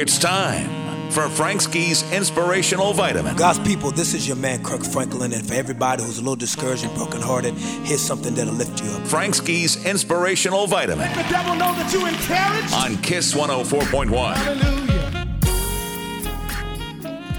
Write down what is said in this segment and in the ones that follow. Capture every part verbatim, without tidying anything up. It's time for Frank Ski's Inspirational Vitamin. God's people, this is your man, Kirk Franklin, and for everybody who's a little discouraged and brokenhearted, here's something that'll lift you up. Frank Ski's Inspirational Vitamin. Let the devil know that you encouraged. On KISS one oh four point one. Hallelujah.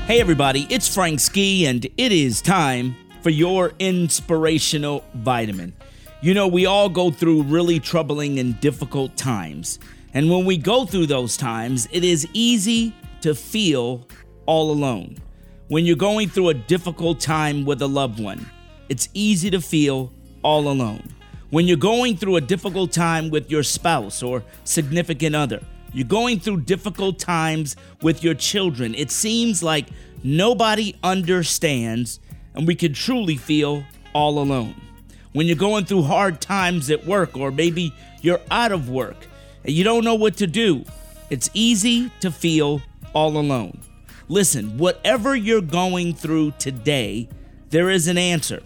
Hey, everybody, it's Frank Ski, and it is time for your Inspirational Vitamin. You know, we all go through really troubling and difficult times, and when we go through those times, it is easy to feel all alone. When you're going through a difficult time with a loved one, it's easy to feel all alone. When you're going through a difficult time with your spouse or significant other, you're going through difficult times with your children, it seems like nobody understands, and we can truly feel all alone. When you're going through hard times at work, or maybe you're out of work and you don't know what to do, it's easy to feel all alone. Listen, whatever you're going through today, there is an answer.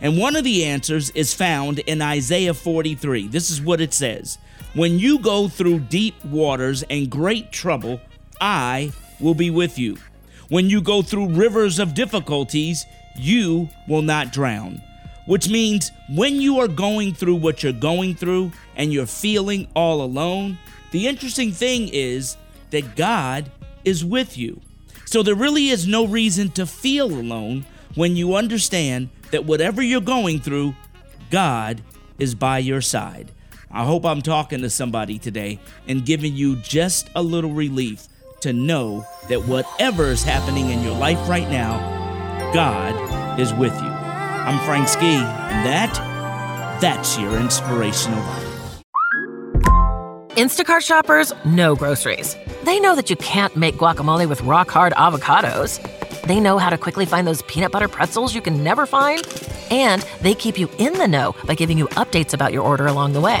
And one of the answers is found in Isaiah forty-three. This is what it says. When you go through deep waters and great trouble, I will be with you. When you go through rivers of difficulties, you will not drown. Which means when you are going through what you're going through and you're feeling all alone, the interesting thing is that God is with you. So there really is no reason to feel alone when you understand that whatever you're going through, God is by your side. I hope I'm talking to somebody today and giving you just a little relief to know that whatever is happening in your life right now, God is with you. I'm Frank Ski, and that, that's your Inspirational Life. Instacart shoppers know groceries. They know that you can't make guacamole with rock-hard avocados. They know how to quickly find those peanut butter pretzels you can never find. And they keep you in the know by giving you updates about your order along the way.